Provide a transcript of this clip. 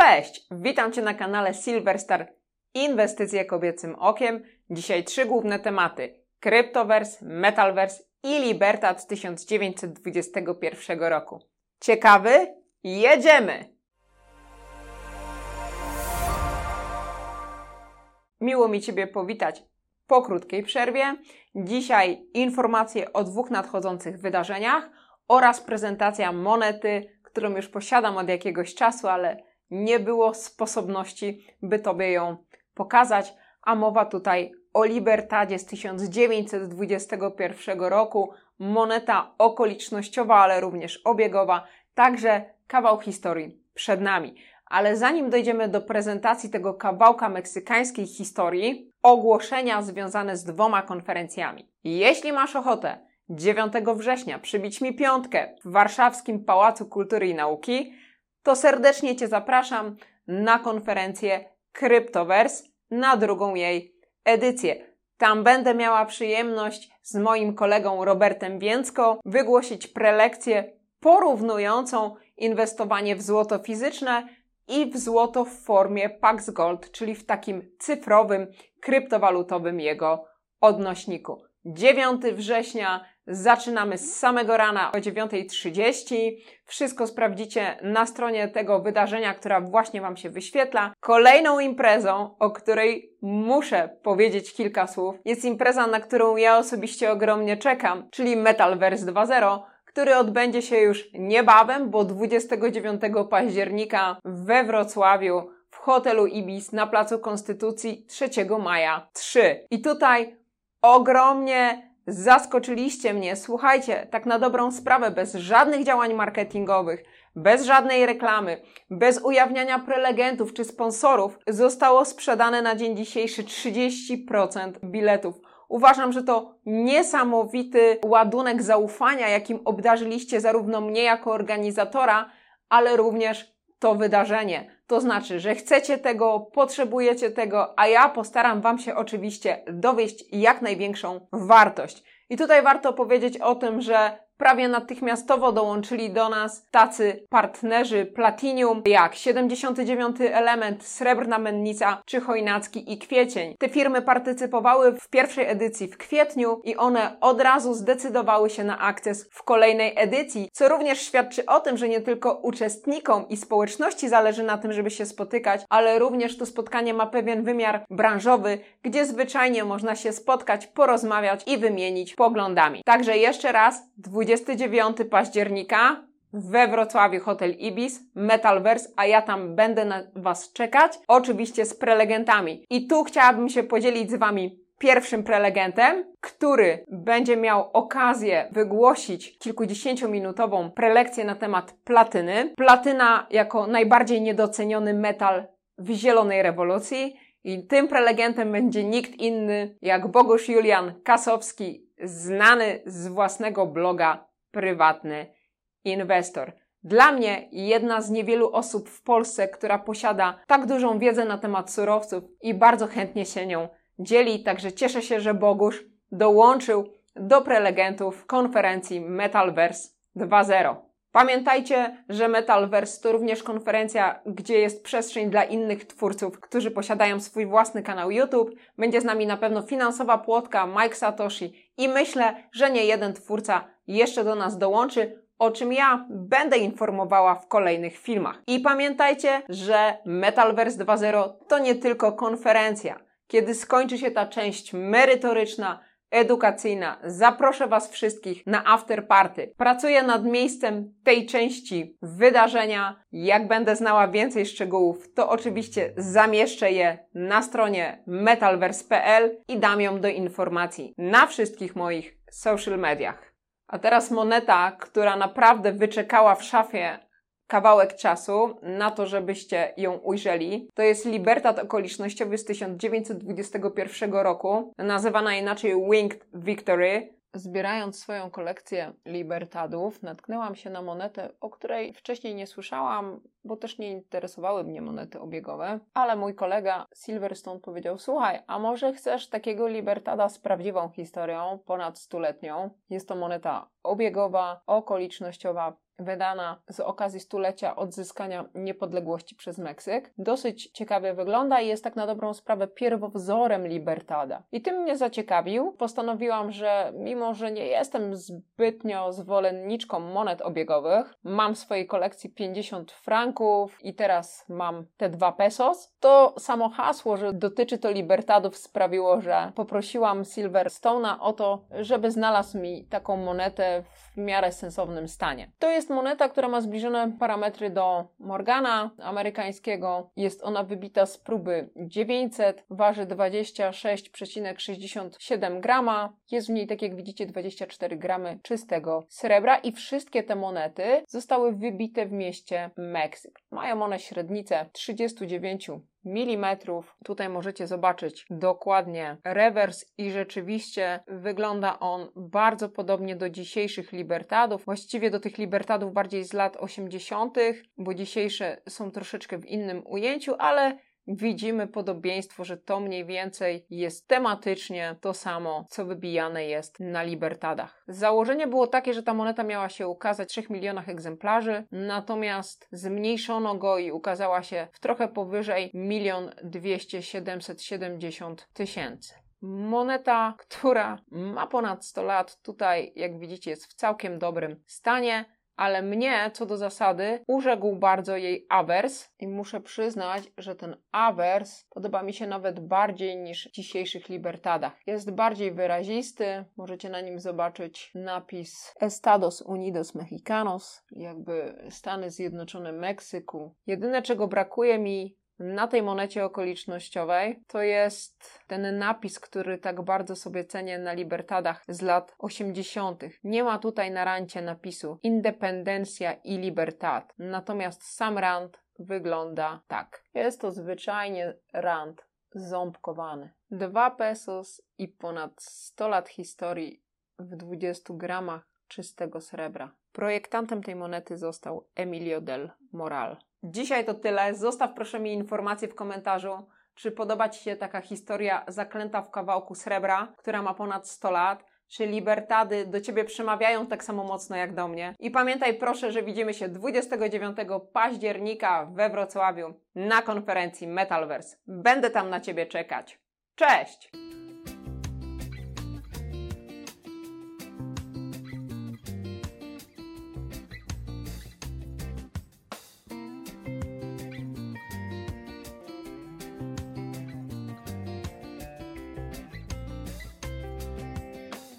Cześć! Witam Cię na kanale Silverstar Inwestycje kobiecym okiem. Dzisiaj trzy główne tematy: Cryptoverse, Metalverse i Liberta od 1921 roku. Ciekawy? Jedziemy! Miło mi Ciebie powitać po krótkiej przerwie. Dzisiaj informacje o dwóch nadchodzących wydarzeniach oraz prezentacja monety, którą już posiadam od jakiegoś czasu, ale nie było sposobności, by Tobie ją pokazać, a mowa tutaj o Libertadzie z 1921 roku, moneta okolicznościowa, ale również obiegowa, także kawał historii przed nami. Ale zanim dojdziemy do prezentacji tego kawałka meksykańskiej historii, ogłoszenia związane z dwoma konferencjami. Jeśli masz ochotę 9 września przybić mi piątkę w warszawskim Pałacu Kultury i Nauki, to serdecznie Cię zapraszam na konferencję Cryptoverse, na drugą jej edycję. Tam będę miała przyjemność z moim kolegą Robertem Więcko wygłosić prelekcję porównującą inwestowanie w złoto fizyczne i w złoto w formie Pax Gold, czyli w takim cyfrowym, kryptowalutowym jego odnośniku. 9 września zaczynamy z samego rana o 9:30. Wszystko sprawdzicie na stronie tego wydarzenia, która właśnie Wam się wyświetla. Kolejną imprezą, o której muszę powiedzieć kilka słów, jest impreza, na którą ja osobiście ogromnie czekam, czyli Metalverse 2.0, który odbędzie się już niebawem, bo 29 października we Wrocławiu w hotelu Ibis na Placu Konstytucji 3 maja 3. I tutaj ogromnie zaskoczyliście mnie. Słuchajcie, tak na dobrą sprawę, bez żadnych działań marketingowych, bez żadnej reklamy, bez ujawniania prelegentów czy sponsorów zostało sprzedane na dzień dzisiejszy 30% biletów. Uważam, że to niesamowity ładunek zaufania, jakim obdarzyliście zarówno mnie jako organizatora, ale również to wydarzenie. To znaczy, że chcecie tego, potrzebujecie tego, a ja postaram Wam się oczywiście dowieść jak największą wartość. I tutaj warto powiedzieć o tym, że prawie natychmiastowo dołączyli do nas tacy partnerzy Platinum jak 79. Element, Srebrna Mennica czy Chojnacki i Kwiecień. Te firmy partycypowały w pierwszej edycji w kwietniu i one od razu zdecydowały się na akces w kolejnej edycji, co również świadczy o tym, że nie tylko uczestnikom i społeczności zależy na tym, żeby się spotykać, ale również to spotkanie ma pewien wymiar branżowy, gdzie zwyczajnie można się spotkać, porozmawiać i wymienić poglądami. Także jeszcze raz, 29 października we Wrocławiu hotel Ibis, Metalverse, a ja tam będę na Was czekać, oczywiście z prelegentami. I tu chciałabym się podzielić z Wami pierwszym prelegentem, który będzie miał okazję wygłosić kilkudziesięciominutową prelekcję na temat platyny. Platyna jako najbardziej niedoceniony metal w zielonej rewolucji i tym prelegentem będzie nikt inny jak Bogusz Julian Kasowski, znany z własnego bloga Prywatny Inwestor. Dla mnie jedna z niewielu osób w Polsce, która posiada tak dużą wiedzę na temat surowców i bardzo chętnie się nią dzieli, także cieszę się, że Bogusz dołączył do prelegentów konferencji Metalverse 2.0. Pamiętajcie, że Metalverse to również konferencja, gdzie jest przestrzeń dla innych twórców, którzy posiadają swój własny kanał YouTube. Będzie z nami na pewno finansowa płotka, Mike Satoshi i myślę, że nie jeden twórca jeszcze do nas dołączy, o czym ja będę informowała w kolejnych filmach. I pamiętajcie, że Metalverse 2.0 to nie tylko konferencja. Kiedy skończy się ta część merytoryczna, edukacyjna, zaproszę Was wszystkich na after party. Pracuję nad miejscem tej części wydarzenia. Jak będę znała więcej szczegółów, to oczywiście zamieszczę je na stronie metalverse.pl i dam ją do informacji na wszystkich moich social mediach. A teraz moneta, która naprawdę wyczekała w szafie kawałek czasu na to, żebyście ją ujrzeli. To jest Libertad okolicznościowy z 1921 roku, nazywana inaczej Winged Victory. Zbierając swoją kolekcję Libertadów, natknęłam się na monetę, o której wcześniej nie słyszałam, bo też nie interesowały mnie monety obiegowe, ale mój kolega Silverstone powiedział: słuchaj, a może chcesz takiego Libertada z prawdziwą historią, ponad 100-letnią? Jest to moneta obiegowa, okolicznościowa, wydana z okazji 100-lecia odzyskania niepodległości przez Meksyk. Dosyć ciekawie wygląda i jest tak na dobrą sprawę pierwowzorem Libertada. I tym mnie zaciekawił. Postanowiłam, że mimo, że nie jestem zbytnio zwolenniczką monet obiegowych, mam w swojej kolekcji 50 franków i teraz mam te 2 pesos, to samo hasło, że dotyczy to Libertadów, sprawiło, że poprosiłam Silverstone'a o to, żeby znalazł mi taką monetę w miarę sensownym stanie. To jest moneta, która ma zbliżone parametry do Morgana amerykańskiego. Jest ona wybita z próby 900, waży 26,67 grama. Jest w niej, tak jak widzicie, 24 gramy czystego srebra i wszystkie te monety zostały wybite w mieście Meksyk. Mają one średnicę 39 milimetrów. Tutaj możecie zobaczyć dokładnie rewers i rzeczywiście wygląda on bardzo podobnie do dzisiejszych Libertadów. Właściwie do tych Libertadów bardziej z lat 80., bo dzisiejsze są troszeczkę w innym ujęciu, ale widzimy podobieństwo, że to mniej więcej jest tematycznie to samo, co wybijane jest na Libertadach. Założenie było takie, że ta moneta miała się ukazać w 3 milionach egzemplarzy, natomiast zmniejszono go i ukazała się w trochę powyżej 1 200 770 000. Moneta, która ma ponad 100 lat, tutaj jak widzicie jest w całkiem dobrym stanie, ale mnie, co do zasady, urzekł bardzo jej awers i muszę przyznać, że ten awers podoba mi się nawet bardziej niż w dzisiejszych Libertadach. Jest bardziej wyrazisty, możecie na nim zobaczyć napis Estados Unidos Mexicanos, jakby Stany Zjednoczone Meksyku. Jedyne, czego brakuje mi na tej monecie okolicznościowej, to jest ten napis, który tak bardzo sobie cenię na Libertadach z lat 80. Nie ma tutaj na rancie napisu Independencia i Libertad. Natomiast sam rant wygląda tak. Jest to zwyczajnie rant ząbkowany. 2 pesos i ponad 100 lat historii w 20 gramach czystego srebra. Projektantem tej monety został Emilio del Moral. Dzisiaj to tyle. Zostaw proszę mi informację w komentarzu, czy podoba Ci się taka historia zaklęta w kawałku srebra, która ma ponad 100 lat, czy Libertady do Ciebie przemawiają tak samo mocno jak do mnie. I pamiętaj proszę, że widzimy się 29 października we Wrocławiu na konferencji Metalverse. Będę tam na Ciebie czekać. Cześć!